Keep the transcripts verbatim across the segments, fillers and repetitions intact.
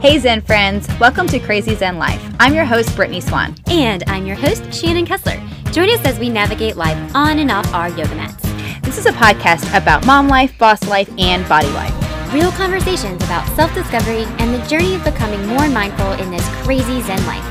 Hey Zen friends, welcome to Crazy Zen Life. I'm your host, Brittany Swan. And I'm your host, Shannon Kessler. Join us as we navigate life on and off our yoga mats. This is a podcast about mom life, boss life, and body life. Real conversations about self-discovery and the journey of becoming more mindful in this crazy Zen life.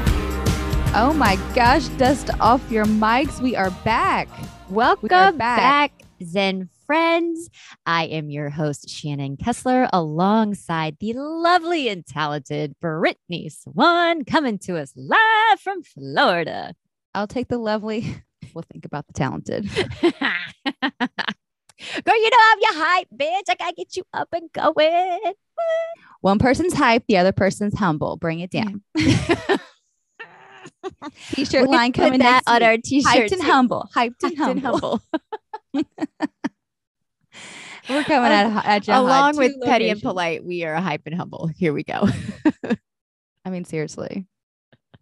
Oh my gosh, dust off your mics. We are back. Welcome we are back. back, Zen friends. I am your host, Shannon Kessler, alongside the lovely and talented Brittany Swan, coming to us live from Florida. I'll take the lovely. We'll think about the talented. Girl, you know I'm your hype, bitch. I gotta get you up and going. What? One person's hype, the other person's humble. Bring it down. T-shirt we'll line coming that on our t-shirt. Hyped and humble. Hyped, hyped and humble. And humble. We're coming um, at, at John along with locations. Petty and polite. We are hype and humble. Here we go. I mean, seriously,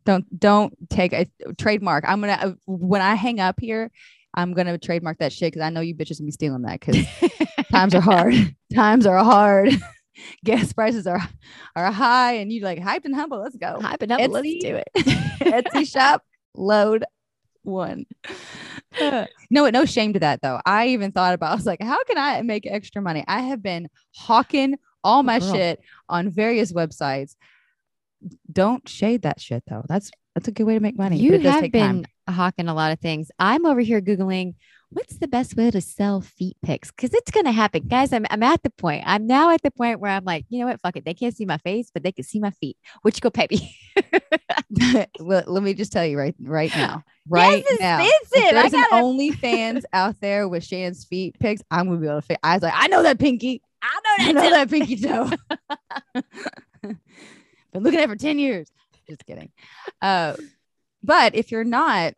don't don't take a trademark. I'm gonna uh, when I hang up here, I'm gonna trademark that shit because I know you bitches gonna be stealing that because times are hard. Times are hard. Gas prices are are high, and you like hype and humble. Let's go. Hype and humble. Etsy, let's do it. Etsy shop load. One. Uh, no, no shame to that though. I even thought about, I was like, how can I make extra money? I have been hawking all my Girl. shit on various websites. Don't shade that shit though. That's, that's a good way to make money. You but it does have take been time. hawking a lot of things. I'm over here Googling what's the best way to sell feet pics? Cause it's going to happen guys. I'm, I'm at the point, I'm now at the point where I'm like, you know what? Fuck it. They can't see my face, but they can see my feet, which go pay me. Well, let me just tell you right, right now. Right yes, now, if there's gotta... an OnlyFans out there with Shannon's feet pics. I'm gonna be able to. Fit. I was like, I know that pinky. I know that, I know that pinky toe. Been looking at it for ten years. Just kidding. Uh, but if you're not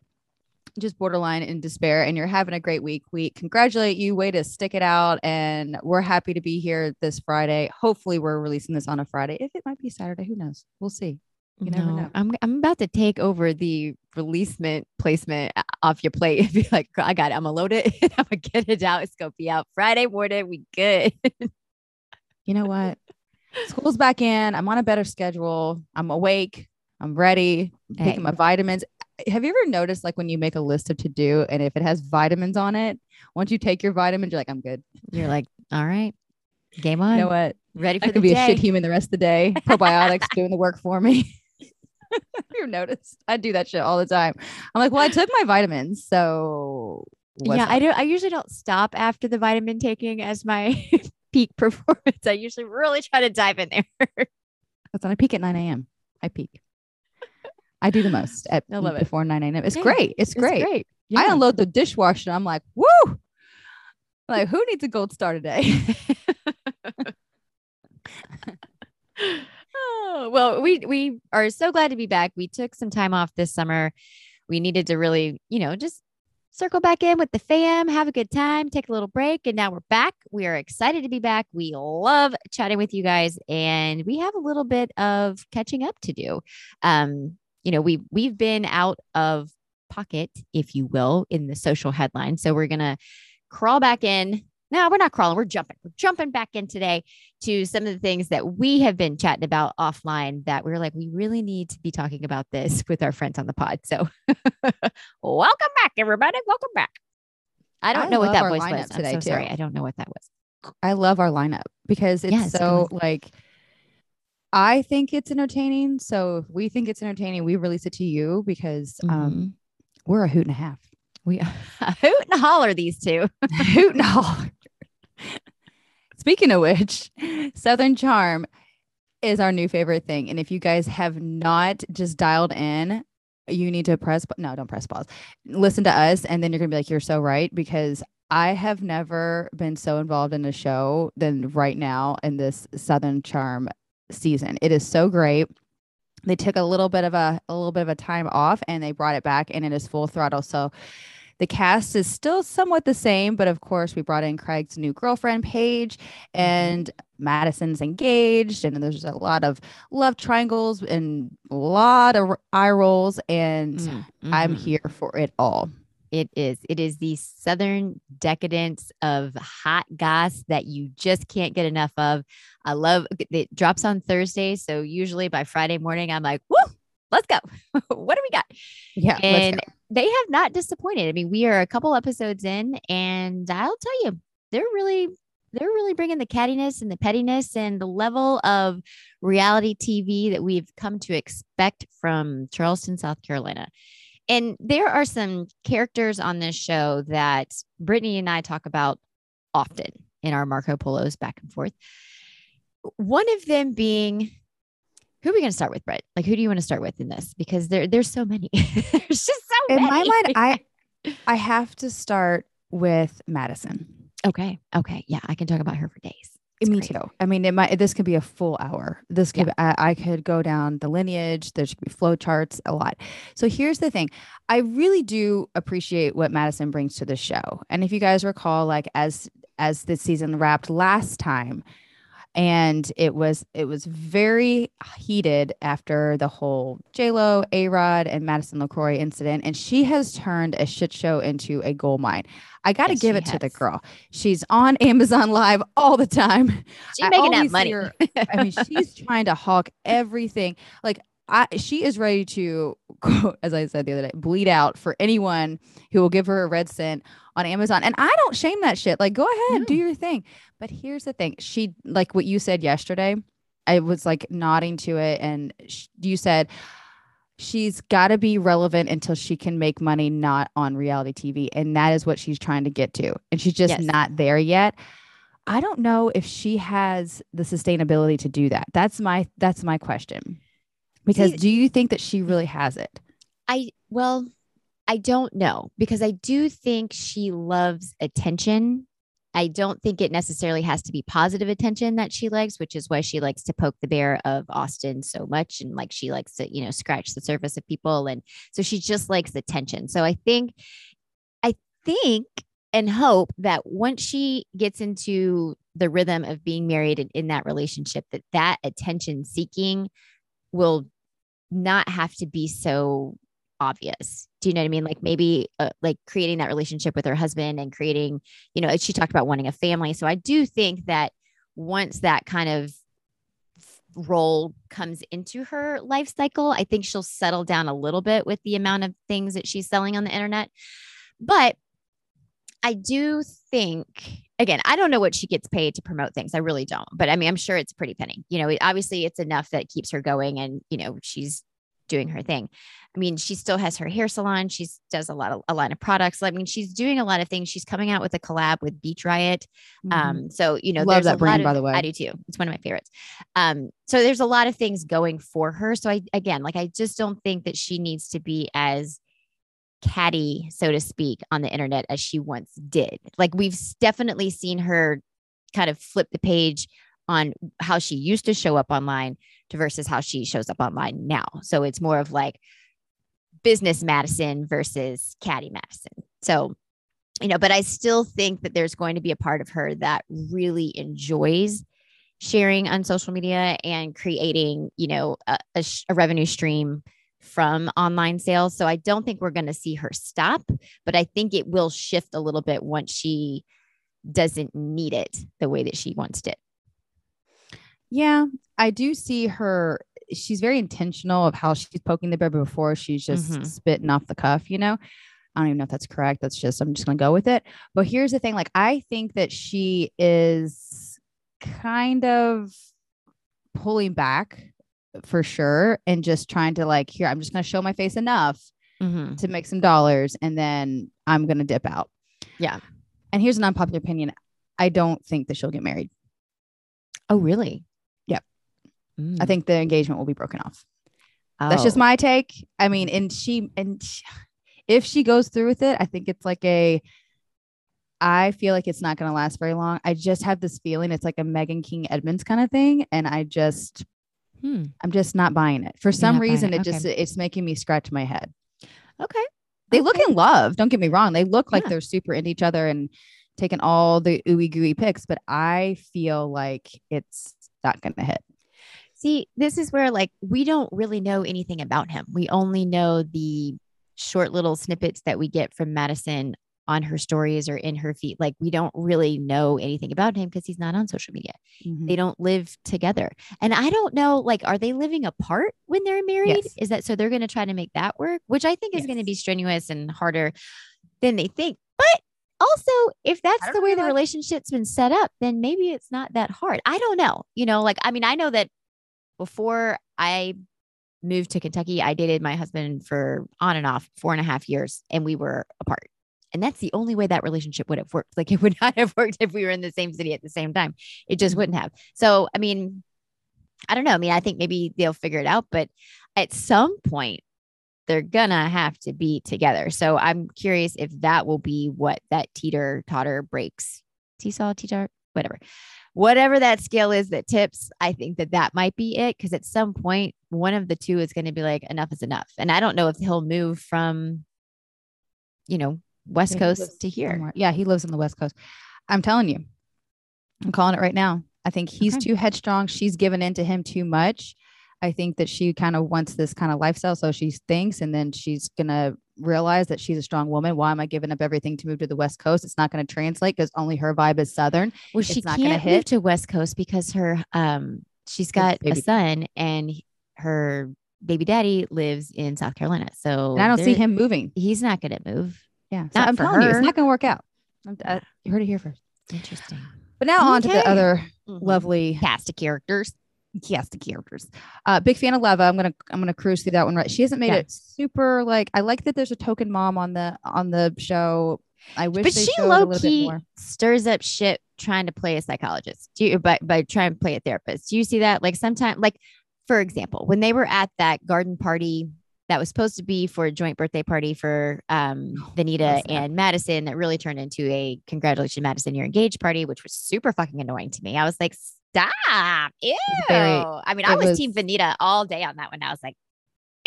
just borderline in despair and you're having a great week, we congratulate you. Way to stick it out, and we're happy to be here this Friday. Hopefully, we're releasing this on a Friday. If it might be Saturday, who knows? We'll see. You never no, know. I'm I'm about to take over the releasement placement off your plate and be like, I got it. I'm gonna load it. I'm gonna get it out. It's gonna be out Friday morning. We good. You know what? School's back in. I'm on a better schedule. I'm awake. I'm ready. I'm taking hey. my vitamins. Have you ever noticed like when you make a list of to do and if it has vitamins on it, once you take your vitamins, you're like, I'm good. You're like, all right, game on. You know what? Ready for I the could be day. a shit human the rest of the day. Probiotics doing the work for me. You've noticed I do that shit all the time. I'm like, well, I took my vitamins, so yeah, up? I do. I usually don't stop after the vitamin taking as my peak performance. I usually really try to dive in there. That's when I peak at nine a.m. I peak. I do the most at I love before it. nine a.m. It's yeah, great. It's, it's great. great. Yeah. I unload the dishwasher. And I'm like, woo! Like, who needs a gold star today? Oh, well, we we are so glad to be back. We took some time off this summer. We needed to really, you know, just circle back in with the fam, have a good time, take a little break. And now we're back. We are excited to be back. We love chatting with you guys. And we have a little bit of catching up to do. Um, you know, we we've been out of pocket, if you will, in the social headline. So we're going to crawl back in. No, we're not crawling. We're jumping. We're jumping back in today to some of the things that we have been chatting about offline that we were like, we really need to be talking about this with our friends on the pod. So welcome back, everybody. Welcome back. I don't I know what that voice was today. I'm so sorry. I don't know what that was. I love our lineup because it's yes, so it was- like, I think it's entertaining. So if we think it's entertaining, we release it to you because mm-hmm. um, we're a hoot and a half. We uh, hoot and holler these two. Hoot and holler. Speaking of which, Southern Charm is our new favorite thing. And if you guys have not just dialed in, you need to press, no, don't press pause. Listen to us. And then you're going to be like, you're so right. Because I have never been so involved in a show than right now in this Southern Charm season. It is so great. They took a little bit of a, a little bit of a time off and they brought it back and it is full throttle. So the cast is still somewhat the same, but of course we brought in Craig's new girlfriend, Paige, and Madison's engaged. And there's a lot of love triangles and a lot of eye rolls and mm-hmm. I'm here for it all. It is. It is the Southern decadence of hot goss that you just can't get enough of. I love it. Drops on Thursday. So usually by Friday morning, I'm like, woo, let's go. What do we got? Yeah. And let's go. They have not disappointed. I mean, we are a couple episodes in, and I'll tell you, they're really, they're really bringing the cattiness and the pettiness and the level of reality T V that we've come to expect from Charleston, South Carolina. And there are some characters on this show that Brittany and I talk about often in our Marco Polos back and forth. One of them being, who are we going to start with, Brett? Like, who do you want to start with in this? Because there, there's so many. There's just so in many. In my mind, I, I have to start with Madison. Okay. Okay. Yeah. I can talk about her for days. It's Me great. too. I mean, it might, this could be a full hour. This could, yeah. I, I could go down the lineage. There should be flow charts, a lot. So here's the thing. I really do appreciate what Madison brings to the show. And if you guys recall, like as, as the season wrapped last time, and it was, it was very heated after the whole J-Lo, A-Rod and Madison LaCroix incident. And she has turned a shit show into a gold mine. I got to yes, give it has. to the girl. She's on Amazon Live all the time. She's making that money. Her, I mean, she's trying to hawk everything. Like I, she is ready to, as I said the other day, bleed out for anyone who will give her a red cent on Amazon. And I don't shame that shit. Like, go ahead, mm. do your thing. But here's the thing. She, like what you said yesterday, I was like nodding to it. And sh- you said, she's got to be relevant until she can make money, not on reality T V. And that is what she's trying to get to. And she's just yes. not there yet. I don't know if she has the sustainability to do that. That's my, that's my question. Because do you think that she really has it? I, well, I don't know, because I do think she loves attention. I don't think it necessarily has to be positive attention that she likes, which is why she likes to poke the bear of Austin so much. And like, she likes to, you know, scratch the surface of people. And so she just likes attention. So I think, I think and hope that once she gets into the rhythm of being married and in that relationship, that that attention seeking will not have to be so obvious. Do you know what I mean? Like maybe uh, like creating that relationship with her husband and creating, you know, she talked about wanting a family. So I do think that once that kind of role comes into her life cycle, I think she'll settle down a little bit with the amount of things that she's selling on the internet. But I do think, again, I don't know what she gets paid to promote things. I really don't. But I mean, I'm sure it's a pretty penny. You know, it, obviously it's enough that keeps her going and, you know, she's doing her thing. I mean, she still has her hair salon. She does a lot of a line of products. I mean, she's doing a lot of things. She's coming out with a collab with Beach Riot. Mm-hmm. Um, so, you know, love there's that a brand, lot of, by the way. I do too. It's one of my favorites. Um, so there's a lot of things going for her. So I, again, like, I just don't think that she needs to be as catty, so to speak, on the internet as she once did. Like we've definitely seen her kind of flip the page on how she used to show up online to versus how she shows up online now. So it's more of like business Madison versus catty Madison. So, you know, but I still think that there's going to be a part of her that really enjoys sharing on social media and creating, you know, a, a, sh- a revenue stream from online sales. So I don't think we're going to see her stop, but I think it will shift a little bit once she doesn't need it the way that she once did. Yeah, I do see her. She's very intentional of how she's poking the bear before she's just mm-hmm. spitting off the cuff, you know? I don't even know if that's correct. That's just, I'm just going to go with it. But here's the thing. Like, I think that she is kind of pulling back for sure. And just trying to like, here, I'm just going to show my face enough mm-hmm. to make some dollars. And then I'm going to dip out. Yeah. And here's an unpopular opinion. I don't think that she'll get married. Oh, really? Yep. Mm. I think the engagement will be broken off. Oh. That's just my take. I mean, and she, and she, if she goes through with it, I think it's like a, I feel like it's not going to last very long. I just have this feeling. It's like a Meghan King Edmonds kind of thing. And I just, Hmm. I'm just not buying it for You're some reason. It, it okay. just, it's making me scratch my head. Okay. They okay. look in love. Don't get me wrong. They look yeah. like they're super into each other and taking all the ooey gooey pics, but I feel like it's not going to hit. See, this is where like, we don't really know anything about him. We only know the short little snippets that we get from Madison on her stories or in her feed. Like, we don't really know anything about him because he's not on social media. Mm-hmm. They don't live together. And I don't know, like, are they living apart when they're married? Yes. Is that, so they're going to try to make that work, which I think yes. is going to be strenuous and harder than they think. But also, if that's the way the relationship's been set up, then maybe it's not that hard. I don't know. You know, like, I mean, I know that before I moved to Kentucky, I dated my husband for on and off four and a half years and we were apart. And that's the only way that relationship would have worked. Like, it would not have worked if we were in the same city at the same time. It just wouldn't have. So, I mean, I don't know. I mean, I think maybe they'll figure it out, but at some point they're gonna have to be together. So I'm curious if that will be what that teeter totter breaks. T-saw, teeter, whatever. Whatever that scale is that tips, I think that that might be it. Because at some point, one of the two is going to be like, enough is enough. And I don't know if he'll move from, you know, West yeah, Coast to here. Somewhere. Yeah, he lives on the West Coast. I'm telling you, I'm calling it right now. I think he's okay. too headstrong. She's given in to him too much. I think that she kind of wants this kind of lifestyle. So she thinks, and then she's going to realize that she's a strong woman. Why am I giving up everything to move to the West Coast? It's not going to translate because only her vibe is Southern. Well, it's she not can't hit. move to West Coast because her, um, she's got a son and her baby daddy lives in South Carolina. So and I don't see him moving. He's not going to move. Yeah. So I'm telling her. you, it's not going to work out. I'm, I, you heard it here first. Interesting. But now okay. on to the other mm-hmm. lovely cast of characters. Yes, the characters. Uh, big fan of Leva. I'm gonna I'm gonna cruise through that one. Right, she hasn't made yes. it super like. I like that there's a token mom on the on the show. I wish, but they she low key stirs up shit trying to play a psychologist. Do you by by trying to play a therapist? Do you see that? Like sometimes, like for example, when they were at that garden party that was supposed to be for a joint birthday party for um, Vanita oh, and Madison, that really turned into a congratulations, Madison, you're engaged party, which was super fucking annoying to me. I was like, stop. Ew. Very, I mean, I was, was team Vanita all day on that one. I was like,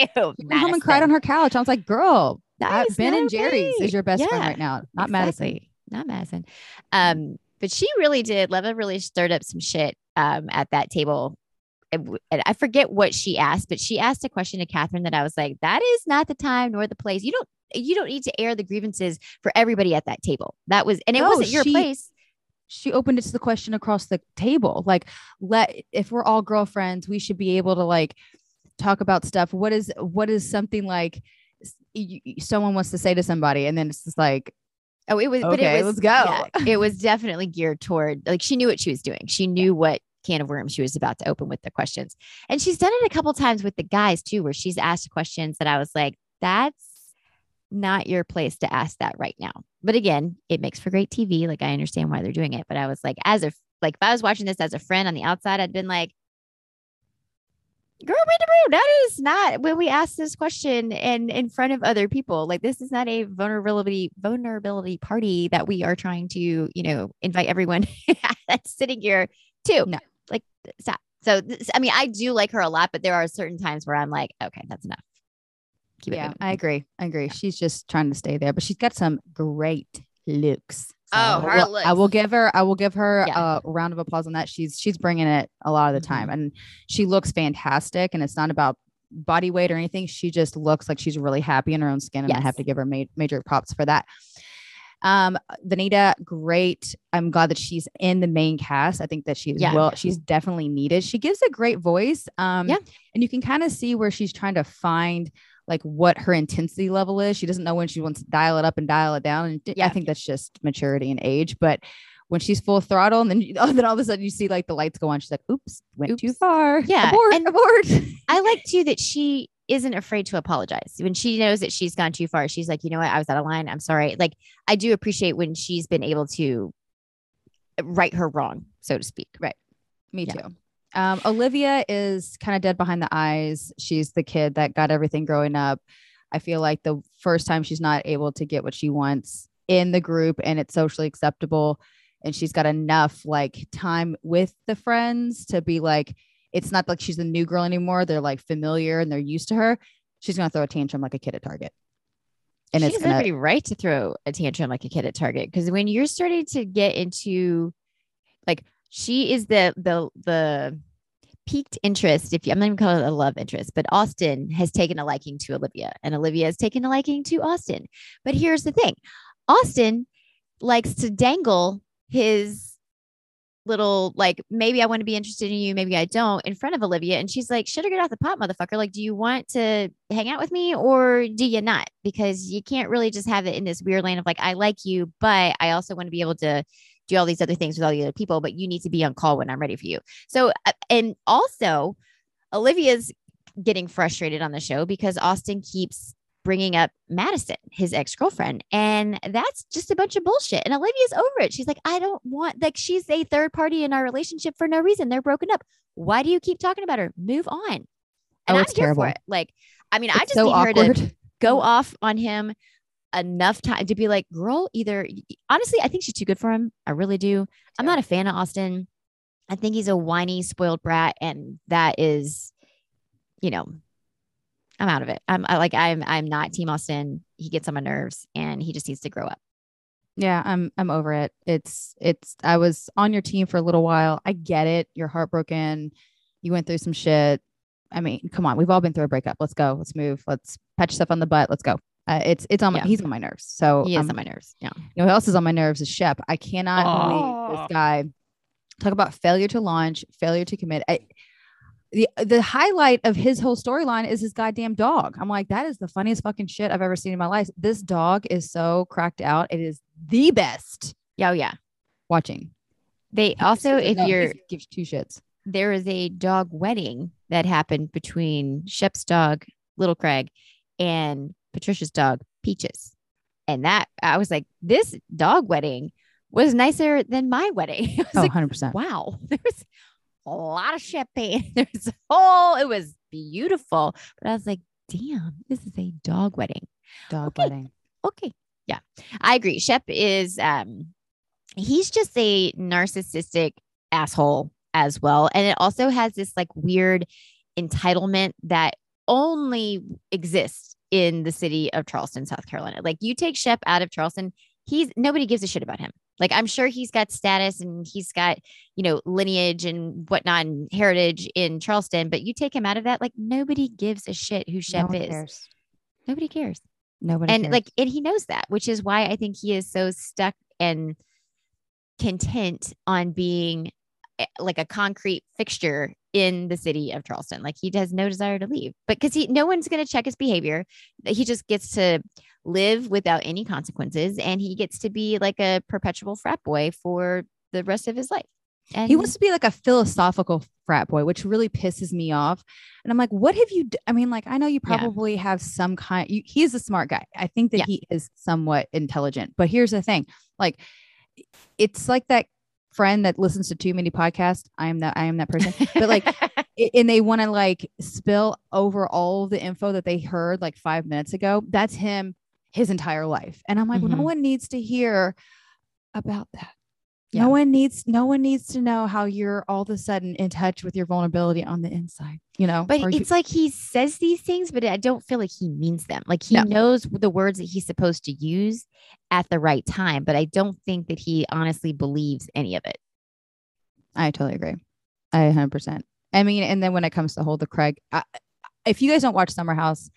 ew. She went Madison. home and cried on her couch. I was like, girl, nice, that Ben no and Jerry's way. is your best yeah, friend right now. Not exactly. Madison. Not Madison. Um, but she really did. Leva really stirred up some shit um, at that table. And, and I forget what she asked, but she asked a question to Catherine that I was like, that is not the time nor the place. You don't, you don't need to air the grievances for everybody at that table. That was, and it no, wasn't your she, place. She opened it to the question across the table. Like, let, if we're all girlfriends, we should be able to like talk about stuff. What is, what is something like you, someone wants to say to somebody? And then it's just like, oh, it was, okay, but it was, let's go. Yeah, it was definitely geared toward, like, she knew what she was doing. She knew yeah. what can of worms she was about to open with the questions. And she's done it a couple times with the guys too, where she's asked questions that I was like, that's not your place to ask that right now. But again, it makes for great T V. Like, I understand why they're doing it, but I was like, as a, like, if I was watching this as a friend on the outside, I'd been like, girl, wait a minute, that is not when we ask this question and in front of other people. Like, this is not a vulnerability vulnerability party that we are trying to, you know, invite everyone that's sitting here to. No, like, stop. So, this, I mean, I do like her a lot, but there are certain times where I'm like, okay, that's enough. Keep yeah, I agree. I agree. Yeah. She's just trying to stay there, but she's got some great looks. So oh, her I will, looks. I will give her, I will give her yeah. a round of applause on that. She's, she's bringing it a lot of the time, mm-hmm. and she looks fantastic, and it's not about body weight or anything. She just looks like she's really happy in her own skin, and yes. I have to give her ma- major props for that. Um, Vanita, great. I'm glad that she's in the main cast. I think that she's yeah. well, she's definitely needed. She gives a great voice. Um, yeah. and you can kind of see where she's trying to find like what her intensity level is. She doesn't know when she wants to dial it up and dial it down. And yeah. I think that's just maturity and age, but when she's full throttle and then, oh, then all of a sudden you see like the lights go on. She's like, oops, went oops. too far. Yeah. Abort, and abort. I like too that she isn't afraid to apologize when she knows that she's gone too far. She's like, you know what? I was out of line. I'm sorry. Like, I do appreciate when she's been able to right her wrong, so to speak. Right. Me yeah. too. Um, Olivia is kind of dead behind the eyes. She's the kid that got everything growing up. I feel like the first time she's not able to get what she wants in the group and it's socially acceptable. And she's got enough like time with the friends to be like, it's not like she's the new girl anymore. They're like familiar and they're used to her. She's going to throw a tantrum like a kid at Target. And she it's gonna- every right to throw a tantrum like a kid at Target. Because when you're starting to get into like, she is the, the, the piqued interest, if you, I'm not even calling it a love interest, but Austin has taken a liking to Olivia and Olivia has taken a liking to Austin. But here's the thing. Austin likes to dangle his little, like, maybe I want to be interested in you, maybe I don't, in front of Olivia. And she's like, should I get off the pot, motherfucker? Like, do you want to hang out with me or do you not? Because you can't really just have it in this weird lane of like, I like you, but I also want to be able to do all these other things with all the other people, but you need to be on call when I'm ready for you. So, and also Olivia's getting frustrated on the show because Austin keeps bringing up Madison, his ex-girlfriend. And that's just a bunch of bullshit. And Olivia's over it. She's like, I don't want, like, she's a third party in our relationship for no reason. They're broken up. Why do you keep talking about her? Move on. And oh, I'm here for it. Like, I mean, it's I just so need awkward. Her to go off on him enough time to be like, girl, either, honestly, I think she's too good for him. I really do. I'm not a fan of Austin. I think he's a whiny, spoiled brat. And that is, you know, I'm out of it. I'm I, like, I'm, I'm not team Austin. He gets on my nerves and he just needs to grow up. Yeah. I'm, I'm over it. It's, it's, I was on your team for a little while. I get it. You're heartbroken. You went through some shit. I mean, come on, we've all been through a breakup. Let's go. Let's move. Let's patch stuff on the butt. Let's go. Uh, it's it's on my, yeah. He's on my nerves. So he is um, on my nerves. Yeah. You know who else is on my nerves is Shep. I cannot oh. believe this guy. Talk about failure to launch, failure to commit. I, the the highlight of his whole storyline is his goddamn dog. I'm like, that is the funniest fucking shit I've ever seen in my life. This dog is so cracked out. It is the best. Yeah, oh, yeah. Watching. They also, if no, you're gives two shits. There is a dog wedding that happened between Shep's dog, little Craig, and Patricia's dog, Peaches. And that, I was like, this dog wedding was nicer than my wedding. I was oh, like, one hundred percent. Wow. There was a lot of champagne. There's a whole, it was beautiful. But I was like, damn, this is a dog wedding. Dog okay. wedding. Okay. Yeah. I agree. Shep is, um, he's just a narcissistic asshole as well. And it also has this like weird entitlement that only exists in the city of Charleston, South Carolina. Like, you take Shep out of Charleston, he's nobody gives a shit about him. Like, I'm sure he's got status and he's got, you know, lineage and whatnot and heritage in Charleston, but you take him out of that, like, nobody gives a shit who Shep no is. Cares. Nobody cares. Nobody and cares. Like, and he knows that, which is why I think he is so stuck and content on being like a concrete fixture in the city of Charleston. Like, he has no desire to leave, but because he, no one's going to check his behavior. He just gets to live without any consequences. And he gets to be like a perpetual frat boy for the rest of his life. And he wants to be like a philosophical frat boy, which really pisses me off. And I'm like, what have you, d-? I mean, like, I know you probably yeah. have some kind, you, he's a smart guy. I think that yeah. he is somewhat intelligent, but here's the thing. Like, it's like that friend that listens to too many podcasts. I am that, I am that person, but like, and they want to like spill over all the info that they heard like five minutes ago. That's him, his entire life. And I'm like, mm-hmm. well, no one needs to hear about that. Yeah. No one needs, no one needs to know how you're all of a sudden in touch with your vulnerability on the inside, you know, but it's you- like, he says these things, but I don't feel like he means them. Like, he no. knows the words that he's supposed to use at the right time, but I don't think that he honestly believes any of it. I totally agree. I one hundred percent. I mean, and then when it comes to hold the Craig, I, if you guys don't watch Summer House,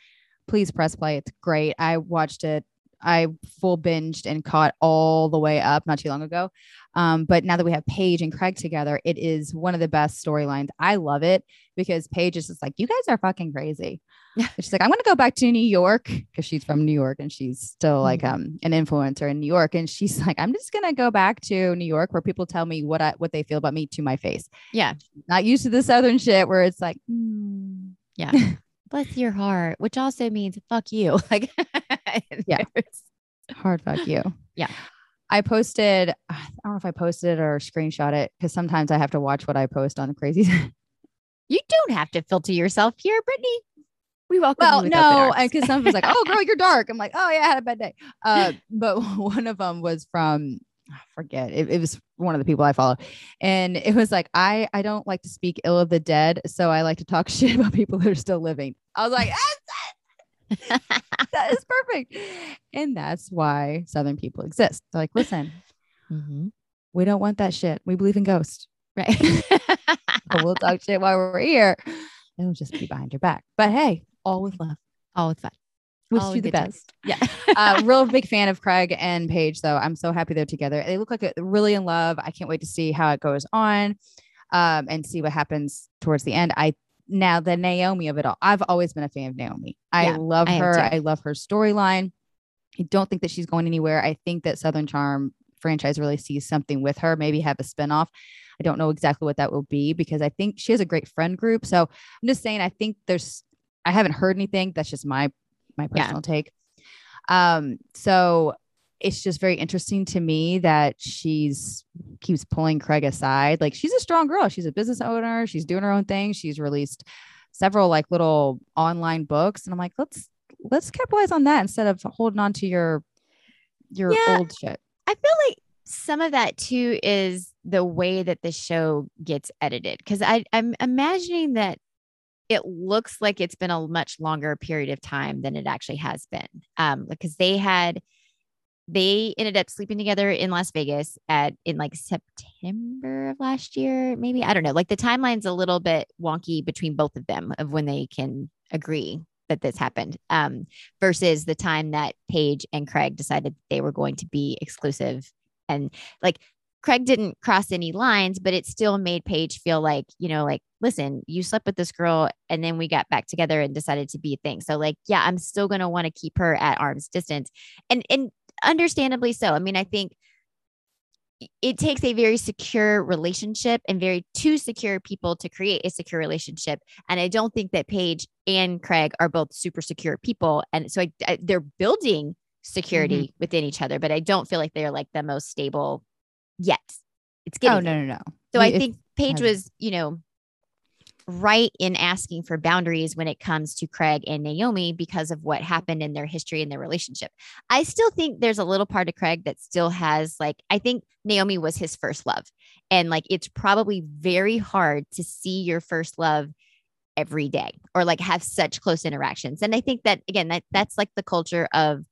please press play. It's great. I watched it. I full binged and caught all the way up not too long ago. Um, but now that we have Paige and Craig together, it is one of the best storylines. I love it because Paige is just like, you guys are fucking crazy. And she's like, I'm going to go back to New York because she's from New York and she's still like um, an influencer in New York. And she's like, I'm just going to go back to New York where people tell me what I, what they feel about me to my face. Yeah. Not used to the Southern shit where it's like, mm. yeah. Bless your heart, which also means fuck you. Like, yeah, hard fuck you. Yeah. I posted, I don't know if I posted it or screenshot it because sometimes I have to watch what I post on the crazy. You don't have to filter yourself here, Brittany. We welcome well, you. Well, no, because some of us like, oh, girl, you're dark. I'm like, oh, yeah, I had a bad day. Uh, but one of them was from, I forget. It, it was one of the people I follow. And it was like, I, I don't like to speak ill of the dead. So I like to talk shit about people that are still living. I was like, that's it. That is perfect. And that's why Southern people exist. They're like, listen, mm-hmm. we don't want that shit. We believe in ghosts. Right. We'll talk shit while we're here. It'll just be behind your back. But hey, all with love. All with fun. Wish all you the best. Time. Yeah. uh, real big fan of Craig and Paige, though. I'm so happy they're together. They look like they're really in love. I can't wait to see how it goes on um, and see what happens towards the end. I Now, the Naomi of it all. I've always been a fan of Naomi. I yeah, love I her. I love her storyline. I don't think that she's going anywhere. I think that Southern Charm franchise really sees something with her, maybe have a spinoff. I don't know exactly what that will be because I think she has a great friend group. So I'm just saying, I think there's, I haven't heard anything. That's just my, my personal yeah. take. Um, so it's just very interesting to me that she's keeps pulling Craig aside. Like, she's a strong girl. She's a business owner. She's doing her own thing. She's released several like little online books. And I'm like, let's, let's capitalize on that instead of holding on to your, your yeah, old shit. I feel like some of that too is the way that the show gets edited. Cause I I'm imagining that it looks like it's been a much longer period of time than it actually has been. Um, because they had, they ended up sleeping together in Las Vegas at in like September of last year, maybe, I don't know. Like the timeline's a little bit wonky between both of them of when they can agree that this happened, um, versus the time that Paige and Craig decided they were going to be exclusive. And like, Craig didn't cross any lines, but it still made Paige feel like, you know, like, listen, you slept with this girl and then we got back together and decided to be a thing. So like, yeah, I'm still going to want to keep her at arm's distance, and, and understandably so. I mean, I think it takes a very secure relationship and very two secure people to create a secure relationship. And I don't think that Paige and Craig are both super secure people. And so I, I, they're building security mm-hmm. within each other, but I don't feel like they're like the most stable yet. It's getting, oh, no, no, no. So I, I think Paige was, you know, right in asking for boundaries when it comes to Craig and Naomi because of what happened in their history and their relationship. I still think there's a little part of Craig that still has like, I think Naomi was his first love, and like, it's probably very hard to see your first love every day or like have such close interactions. And I think that, again, that that's like the culture of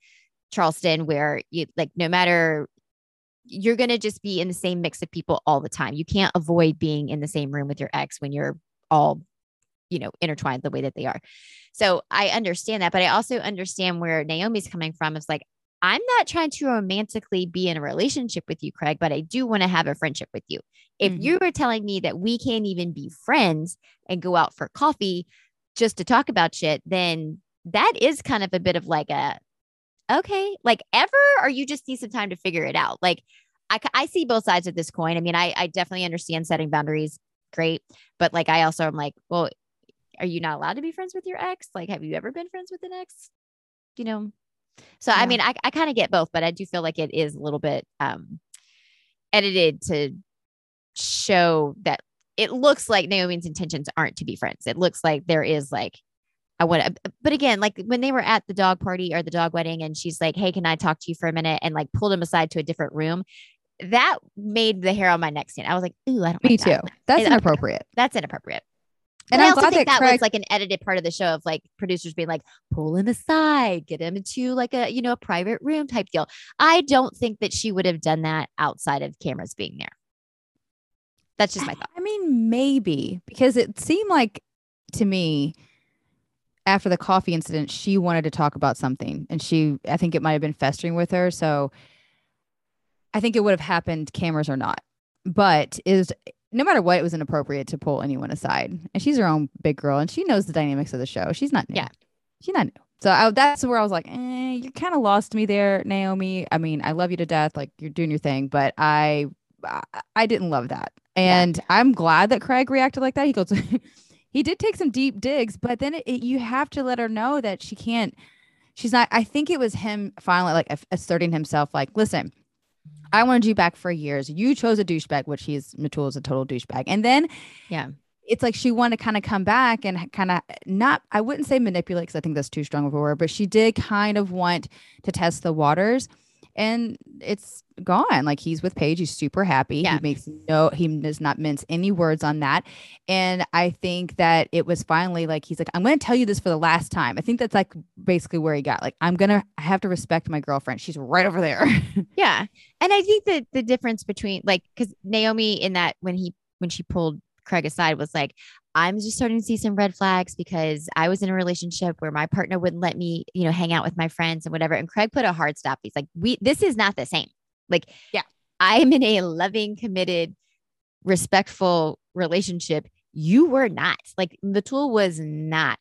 Charleston, where you like, no matter, you're going to just be in the same mix of people all the time. You can't avoid being in the same room with your ex when you're all, you know, intertwined the way that they are. So I understand that, but I also understand where Naomi's coming from. It's like, I'm not trying to romantically be in a relationship with you, Craig, but I do want to have a friendship with you. If mm-hmm. you were telling me that we can't even be friends and go out for coffee just to talk about shit, then that is kind of a bit of like a, okay, like ever, or you just need some time to figure it out. Like I, I see both sides of this coin. I mean, I, I definitely understand setting boundaries. Great. But like, I also am like, well, are you not allowed to be friends with your ex? Like, have you ever been friends with an ex? You know? So, yeah. I mean, I, I kind of get both, but I do feel like it is a little bit um, edited to show that it looks like Naomi's intentions aren't to be friends. It looks like there is like, I want to, but again, like when they were at the dog party or the dog wedding and she's like, hey, can I talk to you for a minute? And like pulled him aside to a different room. That made the hair on my neck stand. I was like, ooh, I don't Me like that. too. That's inappropriate. That's inappropriate. And I, I also glad think that, that Craig- was like an edited part of the show of like producers being like, pull him aside, get him into like a, you know, a private room type deal. I don't think that she would have done that outside of cameras being there. That's just my thought. I mean, maybe because it seemed like to me after the coffee incident, she wanted to talk about something and she, I think it might've been festering with her. So I think it would have happened cameras or not, but is no matter what, it was inappropriate to pull anyone aside. And she's her own big girl and she knows the dynamics of the show. She's not new. Yeah. She's not new. So I, that's where I was like, eh, you kind of lost me there, Naomi. I mean, I love you to death. Like you're doing your thing, but I, I, I didn't love that. And yeah. I'm glad that Craig reacted like that. He goes, he did take some deep digs, but then it, it, you have to let her know that she can't, she's not, I think it was him finally like asserting himself, like, listen, I wanted you back for years. You chose a douchebag, which he's Matula is a total douchebag. And then yeah, it's like she wanted to kind of come back and kind of not, I wouldn't say manipulate because I think that's too strong of a word, but she did kind of want to test the waters and it's gone. Like he's with Paige. He's super happy. Yeah. He makes no, he does not mince any words on that. And I think that it was finally like, he's like, I'm going to tell you this for the last time. I think that's like basically where he got like, I'm going to have to respect my girlfriend. She's right over there. Yeah. And I think that the difference between like, cause Naomi in that, when he, when she pulled Craig aside was like, I'm just starting to see some red flags because I was in a relationship where my partner wouldn't let me, you know, hang out with my friends and whatever. And Craig put a hard stop. He's like, we, this is not the same. Like, yeah, I'm in a loving, committed, respectful relationship. You were not. Like, Matula was not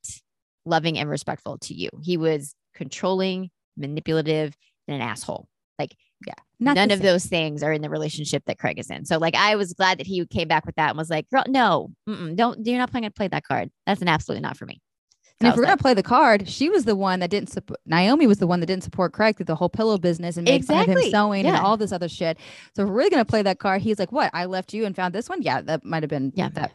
loving and respectful to you. He was controlling, manipulative, and an asshole. Like, yeah, not none of same. Those things are in the relationship that Craig is in. So like, I was glad that he came back with that and was like, girl, no, mm-mm, don't, you're not going to play that card. That's an absolutely not for me. So and if we're going to play the card, she was the one that didn't support, Naomi was the one that didn't support Craig through the whole pillow business and made exactly. fun of him sewing yeah. and all this other shit. So if we're really going to play that card, he's like, what? I left you and found this one. Yeah. That might've been yeah. that,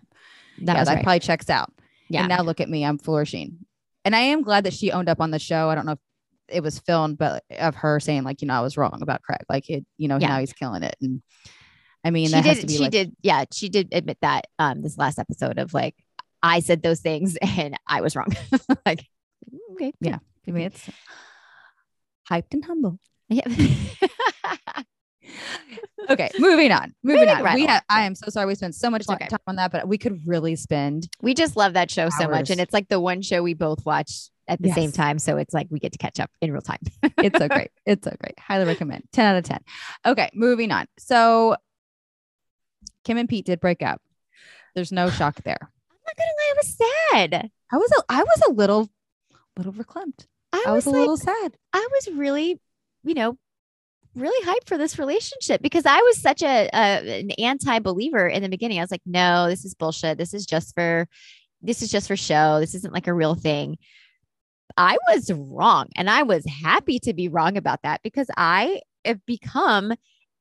that, yeah, that right. probably checks out. Yeah. And now look at me, I'm flourishing. And I am glad that she owned up on the show. I don't know if it was filmed, but of her saying like, you know, I was wrong about Craig. Like it, you know, yeah. now he's killing it. And I mean, she that did, has to be she like- did. Yeah. She did admit that um, this last episode of like, I said those things and I was wrong. Like, okay. Yeah. I mean, it's hyped and humble. Yeah. Okay. Moving on, moving, moving on. Right we on. Have, I am so sorry. We spent so much okay. time on that, but we could really spend, we just love that show hours. So much. And it's like the one show we both watched at the yes. same time. So it's like, we get to catch up in real time. It's so great. It's so great. Highly recommend. ten out of ten. Okay. Moving on. So Kim and Pete did break up. There's no shock there. I'm not going to lie. I was sad. I was, a, I was a little, little reclamped. I, I was, was a like, little sad. I was really, you know, really hyped for this relationship because I was such a, a an anti-believer in the beginning. I was like, no, this is bullshit. This is just for, this is just for show. This isn't like a real thing. I was wrong. And I was happy to be wrong about that because I have become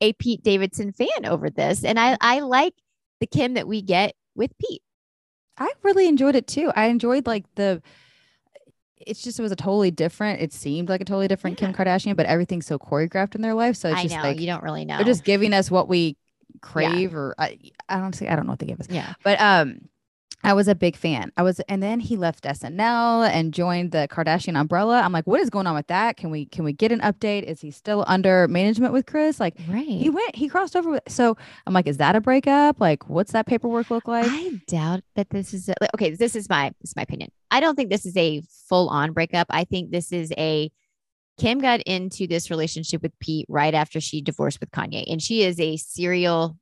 a Pete Davidson fan over this. And I, I like the Kim that we get with Pete. I really enjoyed it too. I enjoyed like the, it's just, it was a totally different, it seemed like a totally different yeah. Kim Kardashian, but everything's so choreographed in their life. So it's I just know, like, you don't really know. They're just giving us what we crave yeah. or I, I don't see, I don't know what they give us. Yeah. But, um, I was a big fan. I was, and then he left S N L and joined the Kardashian umbrella. I'm like, what is going on with that? Can we, can we get an update? Is he still under management with Kris? Like right. he went, he crossed over with, so I'm like, is that a breakup? Like, what's that paperwork look like? I doubt that this is a, okay. This is my, this is my opinion. I don't think this is a full on breakup. I think this is a, Kim got into this relationship with Pete right after she divorced with Kanye. And she is a serial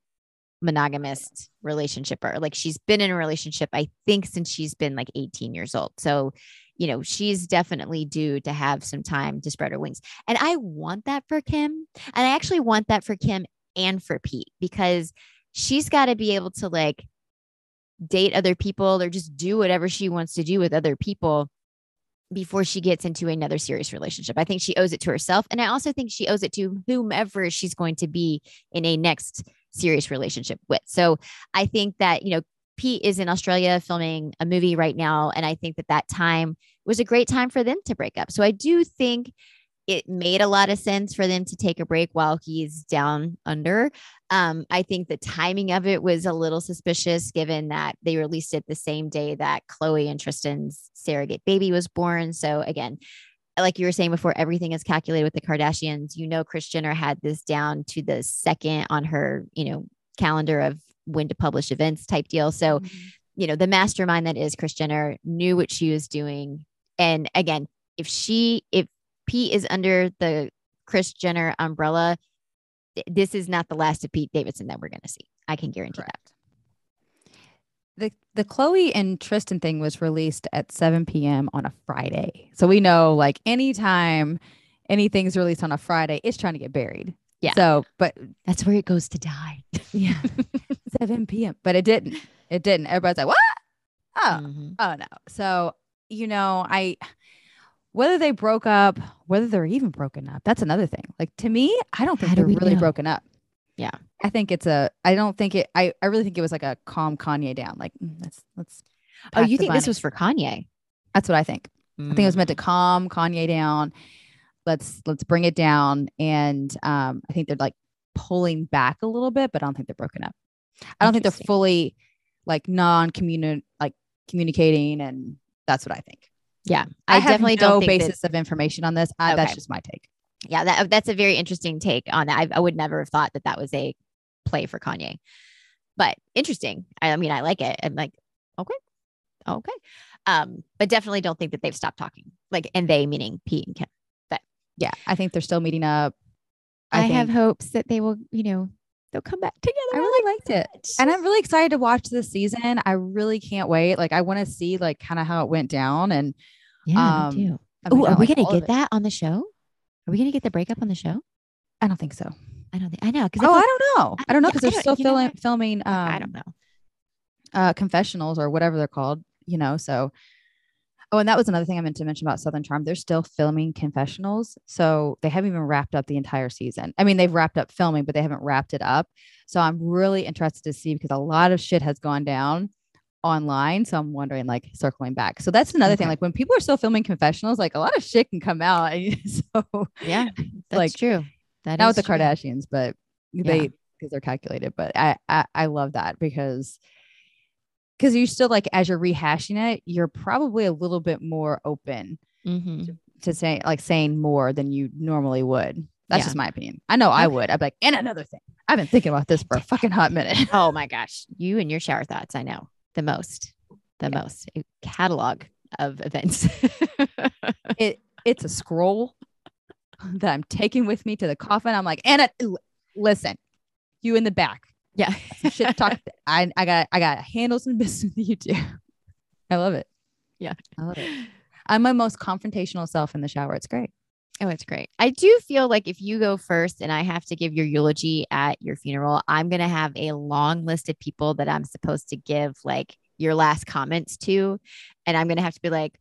monogamous relationship, or like she's been in a relationship, I think, since she's been like eighteen years old. So, you know, she's definitely due to have some time to spread her wings. And I want that for Kim. And I actually want that for Kim and for Pete, because she's got to be able to like date other people or just do whatever she wants to do with other people before she gets into another serious relationship. I think she owes it to herself. And I also think she owes it to whomever she's going to be in a next serious relationship with. So I think that, you know, Pete is in Australia filming a movie right now. And I think that that time was a great time for them to break up. So I do think it made a lot of sense for them to take a break while he's down under. Um, I think the timing of it was a little suspicious given that they released it the same day that Chloe and Tristan's surrogate baby was born. So again, like you were saying before, everything is calculated with the Kardashians. You know, Kris Jenner had this down to the second on her, you know, calendar of when to publish events type deal. So, mm-hmm. you know, the mastermind that is Kris Jenner knew what she was doing. And again, if she, if Pete is under the Kris Jenner umbrella, th- this is not the last of Pete Davidson that we're going to see. I can guarantee Correct. that. The the Chloe and Tristan thing was released at seven p.m. on a Friday. So we know like anytime anything's released on a Friday, it's trying to get buried. Yeah. So, but that's where it goes to die. Yeah. seven p.m. But it didn't. It didn't. Everybody's like, what? Oh, mm-hmm. oh no. So, you know, I, whether they broke up, whether they're even broken up, that's another thing. Like to me, I don't think How they're do really know? broken up. Yeah. I think it's a, I don't think it, I, I really think it was like a calm Kanye down. Like let's, let's. Oh, you think this was for Kanye? That's what I think. Mm. I think it was meant to calm Kanye down. Let's, let's bring it down. And um, I think they're like pulling back a little bit, but I don't think they're broken up. I don't think they're fully like non-communi- like communicating. And that's what I think. Yeah. I, I definitely have no don't basis that- of information on this. I, okay. That's just my take. Yeah, that, that's a very interesting take on that. I, I would never have thought that that was a play for Kanye. but interesting. I, I mean, I like it. I'm like, okay, okay. Um, but definitely don't think that they've stopped talking. Like, and they meaning Pete and Kim. But yeah, I think they're still meeting up. I, I think- have hopes that they will, you know, they'll come back together. I really liked it. And I'm really excited to watch this season. I really can't wait. Like, I want to see like kind of how it went down. And yeah, um, do. I mean, Ooh, are we like going to get that on the show? Are we going to get the breakup on the show? I don't think so. I don't think I know. Oh, I, like, I don't know. I don't know. Cause they're still filming, filming, um, I don't know, uh, confessionals or whatever they're called, you know? So, oh, and that was another thing I meant to mention about Southern Charm. They're still filming confessionals. So they haven't even wrapped up the entire season. I mean, they've wrapped up filming, but they haven't wrapped it up. So I'm really interested to see, because a lot of shit has gone down online. So I'm wondering, like, circling back. So that's another okay. thing. Like, when people are still filming confessionals, like, a lot of shit can come out. And so yeah, that's like, true. That Not is with the true. Kardashians, but they, because yeah. they're calculated, but I, I, I love that because Because you still, like, as you're rehashing it, you're probably a little bit more open mm-hmm. to, to say, like, saying more than you normally would. That's yeah. just my opinion. I know okay. I would. I'd be like, and another thing, I've been thinking about this for a fucking hot minute. Oh my gosh, you and your shower thoughts. I know the most, the yeah. most a catalog of events. it it's a scroll that I'm taking with me to the coffin. I'm like, Anna, listen, you in the back. Yeah. Shit to talk. I I got I got to handle some business with you too. I love it. Yeah. I love it. I'm my most confrontational self in the shower. It's great. Oh, it's great. I do feel like if you go first and I have to give your eulogy at your funeral, I'm going to have a long list of people that I'm supposed to give like your last comments to, and I'm going to have to be like,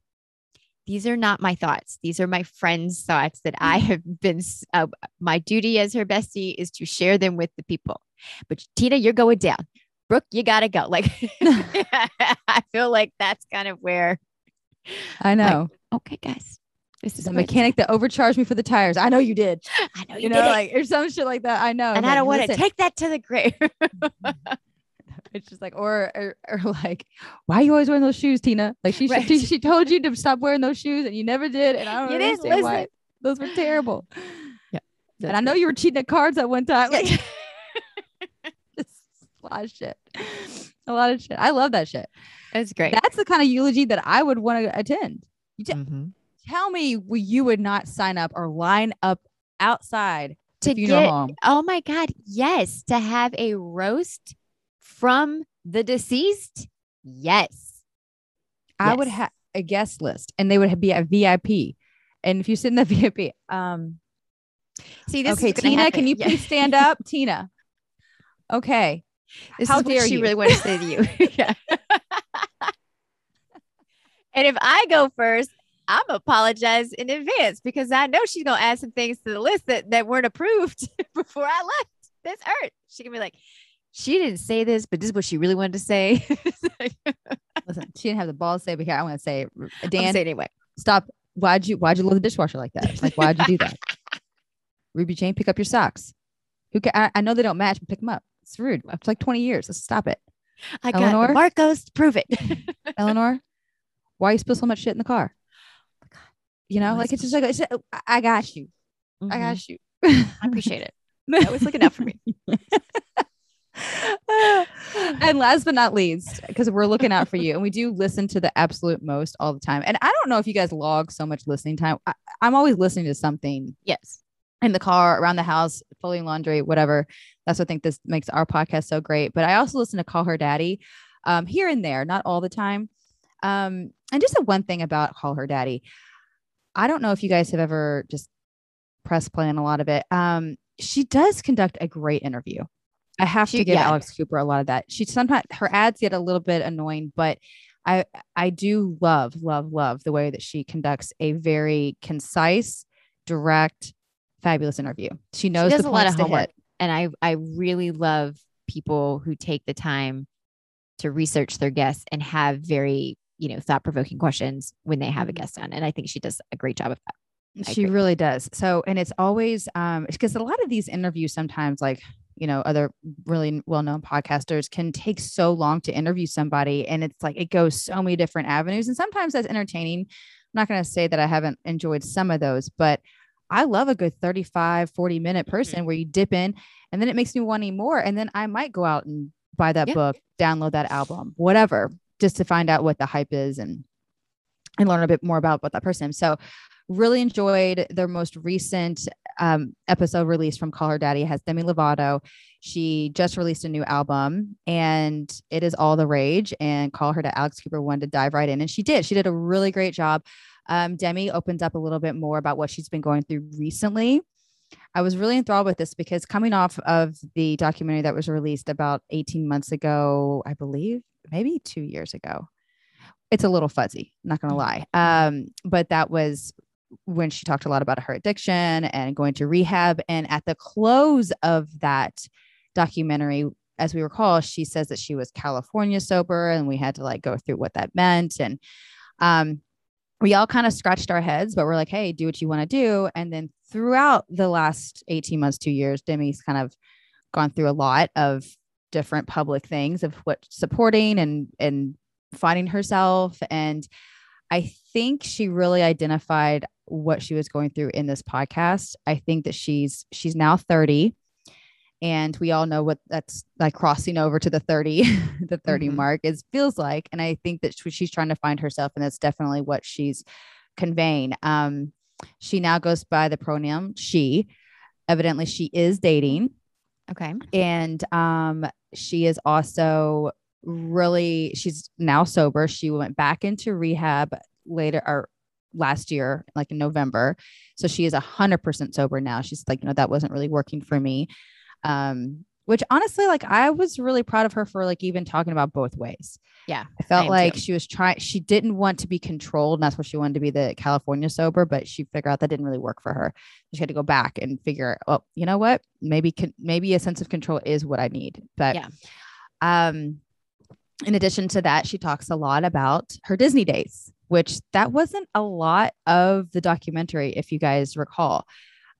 these are not my thoughts. These are my friend's thoughts that I have been, uh, my duty as her bestie is to share them with the people. But Tina, you're going down. Brooke, you got to go. Like, I feel like that's kind of where I know. Like, okay, guys, this is the mechanic that overcharged me for the tires. I know you did. I know you, you know, did like, or some shit like that. I know. And like, I don't want to take that to the grave. It's just like, or, or, or like, why are you always wearing those shoes, Tina? Like, she, right. she, she told you to stop wearing those shoes and you never did. And I don't you understand didn't listen. Why. Those were terrible. Yeah. And great. I know you were cheating at cards at one time. Like, a lot of shit. A lot of shit. I love that shit. It's great. That's the kind of eulogy that I would want to attend. You t- mm-hmm. Tell me you would not sign up or line up outside to funeral get, home. Oh my God. Yes. To have a roast from the deceased. Yes. I yes. would have a guest list and they would be a V I P. And if you sit in the V I P, um, see this. Okay, is Tina, happen. Can you yeah. please stand up? Tina. Okay. This How is dare what she you? Really wants to say to you. And if I go first, I'm apologize in advance because I know she's going to add some things to the list that, that weren't approved before I left this earth. She can be like, she didn't say this, but this is what she really wanted to say. Listen, she didn't have the balls to say, but here, I want to say it. Dan, say it anyway. Stop. Why'd you, why'd you load the dishwasher like that? Like, why'd you do that? Ruby Jane, pick up your socks. Who can, I, I know they don't match, but pick them up. It's rude. It's like twenty years. Let's stop it. I got Eleanor, Marcos. Prove it. Eleanor, why you spill so much shit in the car? God. You know, oh, like, it's just like, it's just, I got you. Mm-hmm. I got you. I appreciate it. That was looking out for me. And last but not least, because we're looking out for you and we do listen to the absolute most all the time. And I don't know if you guys log so much listening time. I, I'm always listening to something. Yes. In the car, around the house, folding laundry, whatever. That's what I think this makes our podcast so great. But I also listen to Call Her Daddy um, here and there, not all the time. Um, and just the one thing about Call Her Daddy, I don't know if you guys have ever just press play on a lot of it. Um, she does conduct a great interview. I have she, to give yeah. Alex Cooper a lot of that. She sometimes her ads get a little bit annoying, but I I do love, love, love the way that she conducts a very concise, direct, fabulous interview. She knows she does the a lot of homework, and I I really love people who take the time to research their guests and have very, you know, thought-provoking questions when they have a guest on. And I think she does a great job of that. I she agree. Really does. So, and it's always um because a lot of these interviews sometimes, like, you know, other really well-known podcasters can take so long to interview somebody, and it's like it goes so many different avenues, and sometimes that's entertaining. I'm not going to say that I haven't enjoyed some of those, but I love a good thirty-five, forty minute person mm-hmm. where you dip in, and then it makes me want any more. And then I might go out and buy that yeah. book, download that album, whatever, just to find out what the hype is and and learn a bit more about what that person is. So really enjoyed their most recent um, episode release from Call Her Daddy. It has Demi Lovato. She just released a new album and it is all the rage, and Call Her Daddy, Alex Cooper wanted to dive right in. And she did, she did a really great job. Um, Demi opens up a little bit more about what she's been going through recently. I was really enthralled with this because coming off of the documentary that was released about eighteen months ago, I believe, maybe two years ago, it's a little fuzzy, not going to lie. Um, but that was when she talked a lot about her addiction and going to rehab. And at the close of that documentary, as we recall, she says that she was California sober, and we had to like go through what that meant. And, um, we all kind of scratched our heads, but we're like, hey, do what you want to do. And then throughout the last eighteen months, two years, Demi's kind of gone through a lot of different public things of what supporting and, and finding herself. And I think she really identified what she was going through in this podcast. I think that she's, she's now thirty, and we all know what that's like, crossing over to the thirty, the thirty mm-hmm. mark is feels like. And I think that she's trying to find herself, and that's definitely what she's conveying. Um, she now goes by the pronoun she. Evidently she is dating. Okay. And um, she is also really, she's now sober. She went back into rehab later or last year, like in November. So she is a hundred percent sober now. She's like, you know, that wasn't really working for me. Um, which honestly, like I was really proud of her for like even talking about both ways. Yeah. I felt I like too. she was trying, she didn't want to be controlled, and that's what she wanted to be, the California sober, but she figured out that didn't really work for her. She had to go back and figure, oh, you know what? Maybe, con- maybe a sense of control is what I need. But, yeah. um, in addition to that, she talks a lot about her Disney days, which that wasn't a lot of the documentary. If you guys recall,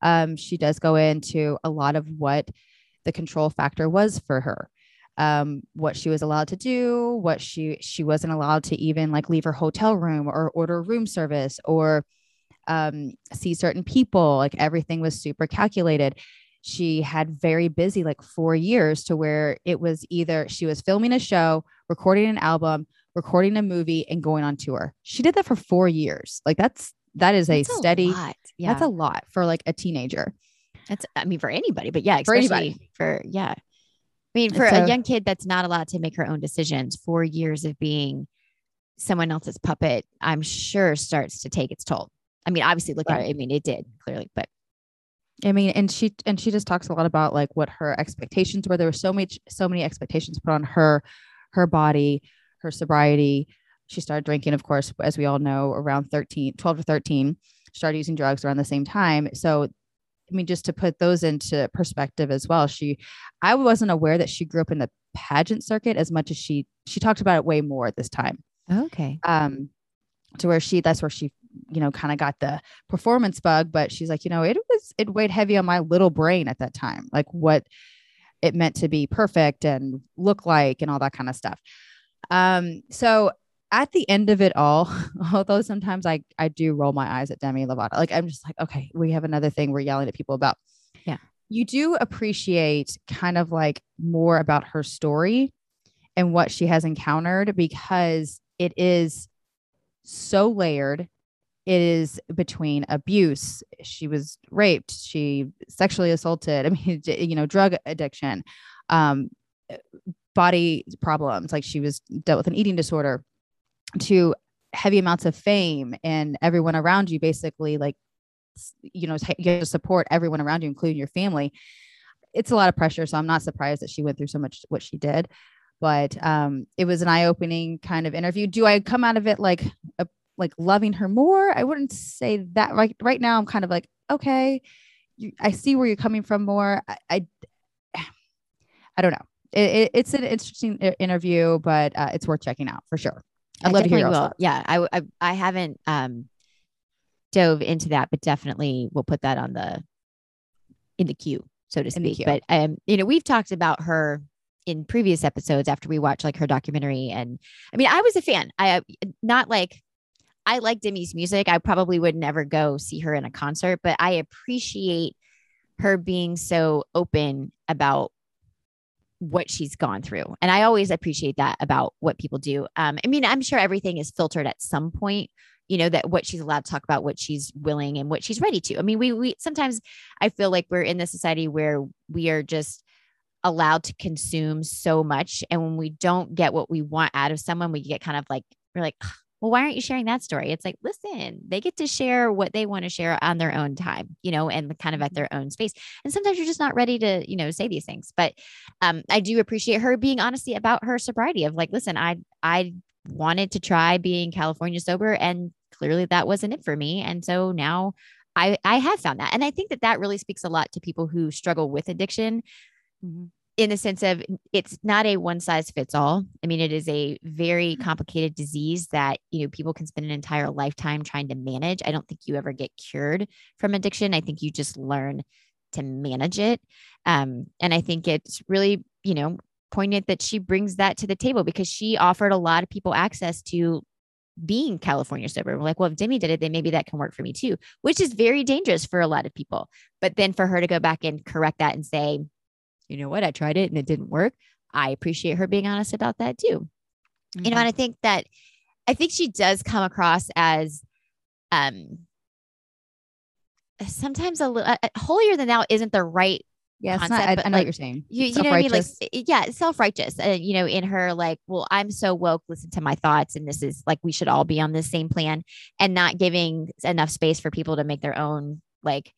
um, she does go into a lot of what the control factor was for her, um, what she was allowed to do, what she, she wasn't allowed to even like leave her hotel room or order room service or um, see certain people. Like everything was super calculated. She had very busy, like four years to where it was either she was filming a show, recording an album, recording a movie, and going on tour. She did that for four years. Like that's, that is that's a steady, a yeah. that's a lot for like a teenager. That's, I mean, for anybody, but yeah, especially for anybody. for, yeah. I mean, for so, a young kid that's not allowed to make her own decisions, four years of being someone else's puppet, I'm sure starts to take its toll. I mean, obviously look right. at it. I mean, it did clearly, but I mean, and she, and she just talks a lot about like what her expectations were. There were so much, so many expectations put on her, her body, her sobriety. She started drinking, of course, as we all know, around thirteen, twelve to thirteen, started using drugs around the same time. So I mean, just to put those into perspective as well, she, I wasn't aware that she grew up in the pageant circuit as much as she, she talked about it way more at this time. Okay. Um, to where she, that's where she, you know, kind of got the performance bug, but she's like, you know, it was, it weighed heavy on my little brain at that time, like what it meant to be perfect and look like and all that kind of stuff. Um, so at the end of it all, although sometimes I, I do roll my eyes at Demi Lovato. Like, I'm just like, okay, we have another thing we're yelling at people about. Yeah. You do appreciate kind of like more about her story and what she has encountered, because it is so layered. It is between abuse. She was raped. She sexually assaulted. I mean, you know, drug addiction, um, body problems. Like she was dealt with an eating disorder, to heavy amounts of fame and everyone around you, basically like, you know, you have to support everyone around you, including your family. It's a lot of pressure. So I'm not surprised that she went through so much what she did, but um, it was an eye-opening kind of interview. Do I come out of it like, a, like loving her more? I wouldn't say that right right now. I'm kind of like, okay, you, I see where you're coming from more. I, I, I don't know. It, it, it's an interesting interview, but uh, it's worth checking out for sure. I'd love to hear your thoughts. Yeah, I, I I haven't um dove into that, but definitely we'll put that on the in the queue, so to speak. But um, you know, we've talked about her in previous episodes after we watched like her documentary, and I mean, I was a fan. I not like I like Demi's music. I probably would never go see her in a concert, but I appreciate her being so open about what she's gone through. And I always appreciate that about what people do. Um, I mean, I'm sure everything is filtered at some point, you know, that what she's allowed to talk about, what she's willing and what she's ready to. I mean, we, we sometimes I feel like we're in this society where we are just allowed to consume so much. And when we don't get what we want out of someone, we get kind of like, we're like, well, why aren't you sharing that story? It's like, listen, they get to share what they want to share on their own time, you know, and kind of at their own space. And sometimes you're just not ready to, you know, say these things. But um, I do appreciate her being honest about her sobriety of like, listen, I, I wanted to try being California sober and clearly that wasn't it for me. And so now I, I have found that. And I think that that really speaks a lot to people who struggle with addiction. Mm-hmm. In the sense of it's not a one size fits all. I mean, it is a very complicated disease that, you know, people can spend an entire lifetime trying to manage. I don't think you ever get cured from addiction. I think you just learn to manage it. Um, and I think it's really, you know, poignant that she brings that to the table because she offered a lot of people access to being California sober. We're like, well, if Demi did it, then maybe that can work for me too, which is very dangerous for a lot of people. But then for her to go back and correct that and say, you know what, I tried it and it didn't work. I appreciate her being honest about that too. Mm-hmm. You know, and I think that, I think she does come across as, um, sometimes a little uh, holier than thou isn't the right yeah, concept. Not, I, but I know like, what you're saying. You, you know what I mean? Like, yeah, self-righteous, uh, you know, in her like, well, I'm so woke, listen to my thoughts. And this is like, we should all be on the same plan and not giving enough space for people to make their own, like,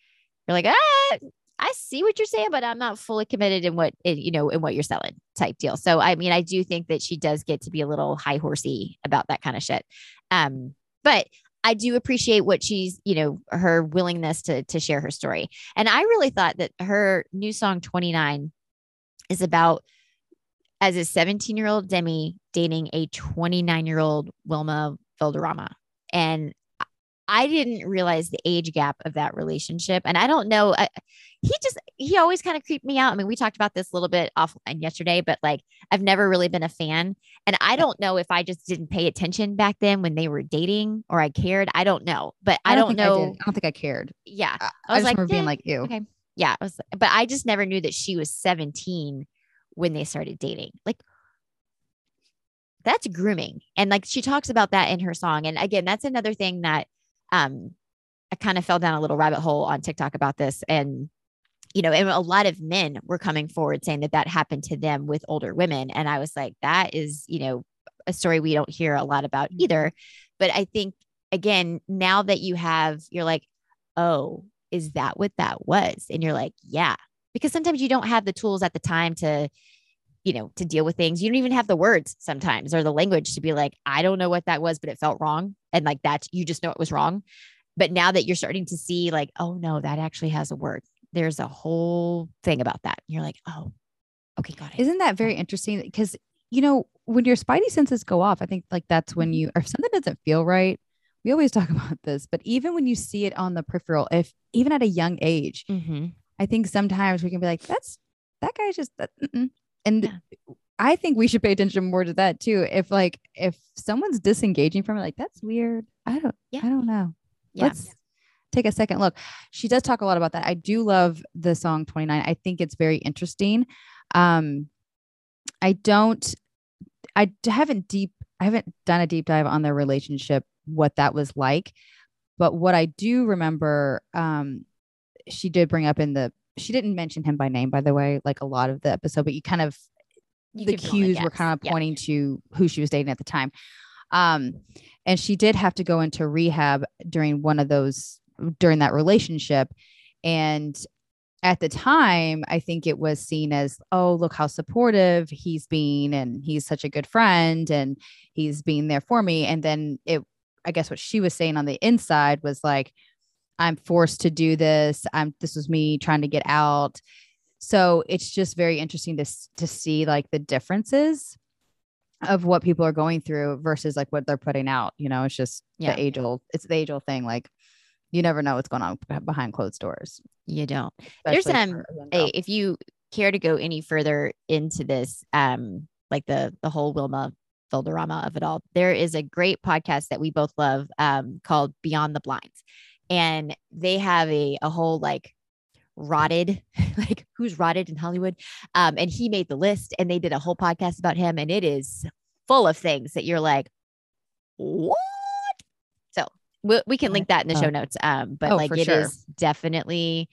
you're like, ah, I see what you're saying, but I'm not fully committed in what, you know, in what you're selling type deal. So, I mean, I do think that she does get to be a little high horsey about that kind of shit. Um, but I do appreciate what she's, you know, her willingness to, to share her story. And I really thought that her new song twenty-nine is about as a seventeen year old Demi dating a twenty-nine year old Wilmer Valderrama. And I didn't realize the age gap of that relationship. And I don't know. I, he just, he always kind of creeped me out. I mean, we talked about this a little bit offline yesterday, but like, I've never really been a fan. And I don't know if I just didn't pay attention back then when they were dating or I cared. I don't know, but I, I don't, don't know. I, I don't think I cared. Yeah. I, I was just like, remember yeah, being like, ew. Okay. Yeah. I was like, but I just never knew that she was seventeen when they started dating. Like, that's grooming. And like, she talks about that in her song. And again, that's another thing that, Um, I kind of fell down a little rabbit hole on TikTok about this. And, you know, and a lot of men were coming forward saying that that happened to them with older women. And I was like, that is, you know, a story we don't hear a lot about either. But I think, again, now that you have, you're like, oh, is that what that was? And you're like, yeah, because sometimes you don't have the tools at the time to, you know, to deal with things. You don't even have the words sometimes or the language to be like, I don't know what that was, but it felt wrong. And like that, you just know it was wrong. But now that you're starting to see like, oh no, that actually has a word. There's a whole thing about that. And you're like, oh, okay, got it. Isn't that very interesting? Because, you know, when your spidey senses go off, I think like that's when you, or if something doesn't feel right, we always talk about this, but even when you see it on the peripheral, if even at a young age, mm-hmm. I think sometimes we can be like, that's, that guy's just, that, mm-mm. And yeah. I think we should pay attention more to that too. If like, if someone's disengaging from it, like that's weird. I don't, yeah. I don't know. Yeah. Let's yeah. take a second look. She does talk a lot about that. I do love the song twenty-nine. I think it's very interesting. Um, I don't, I haven't deep, I haven't done a deep dive on their relationship, what that was like, but what I do remember, um, she did bring up in the, she didn't mention him by name, by the way, like a lot of the episode, but you kind of, you the cues were kind of pointing yeah. to who she was dating at the time. Um, and she did have to go into rehab during one of those, during that relationship. And at the time, I think it was seen as, oh, look how supportive he's been. And he's such a good friend and he's being there for me. And then it, I guess what she was saying on the inside was like, I'm forced to do this. I'm, this was me trying to get out. So it's just very interesting to, to see like the differences of what people are going through versus like what they're putting out. You know, it's just yeah. the age old, it's the age old thing. Like you never know what's going on behind closed doors. You don't. There's um, a, if you care to go any further into this, um, like the, the whole Wilma Valderrama of it all, there is a great podcast that we both love um, called Beyond the Blinds. And they have a, a whole like rotted, like who's rotted in Hollywood. Um, and he made the list and they did a whole podcast about him. And it is full of things that you're like, what? So we, we can link that in the show notes. Um, but oh, like it sure. is definitely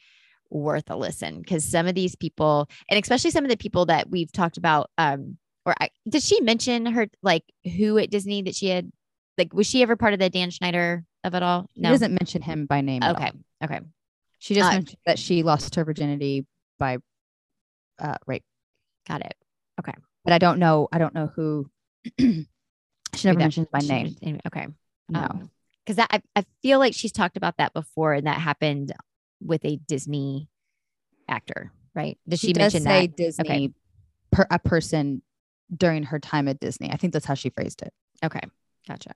worth a listen because some of these people, and especially some of the people that we've talked about, um, or I, did she mention her, like who at Disney that she had, like, was she ever part of the Dan Schneider of it all? No, she doesn't mention him by name. Okay. Okay. She just uh, mentioned that she lost her virginity by uh, rape. Got it. Okay. But I don't know. I don't know who. She never mentions my name. Did, okay. No. Um, Cause that, I, I feel like she's talked about that before and that happened with a Disney actor, right? Did she, she does mention say that? Disney okay. per, a person during her time at Disney. I think that's how she phrased it. Okay. Gotcha.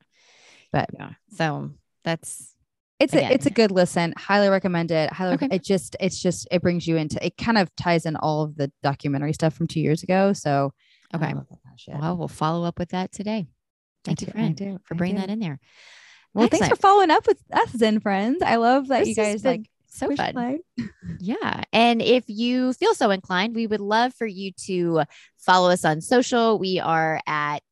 But yeah, so that's, it's again. a, it's a good listen. Highly recommend it. Highly, okay. it just, it's just, it brings you into, it kind of ties in all of the documentary stuff from two years ago. So, okay. Well, we'll follow up with that today. Thank you, friend, for bringing that in there. Well, Excellent. Thanks for following up with us, Zen friends. I love that this you guys like so fun. Play. Yeah. And if you feel so inclined, we would love for you to follow us on social. We are at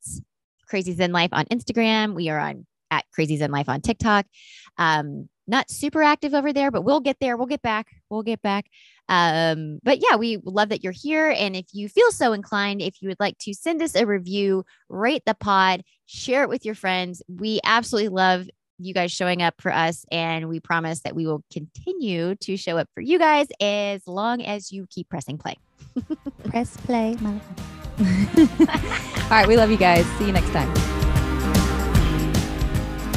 Crazy Zen Life on Instagram. We are on at Crazy Zen Life on TikTok. Um, not super active over there, but we'll get there. We'll get back. We'll get back. Um, but yeah, we love that you're here. And if you feel so inclined, if you would like to send us a review, rate the pod, share it with your friends. We absolutely love you guys showing up for us. And we promise that we will continue to show up for you guys as long as you keep pressing play. Press play, motherfucker. All right. We love you guys. See you next time.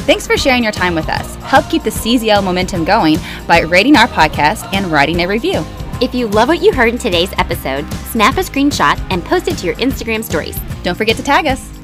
Thanks for sharing your time with us. Help keep the C Z L momentum going by rating our podcast and writing a review. If you love what you heard in today's episode, snap a screenshot and post it to your Instagram stories. Don't forget to tag us.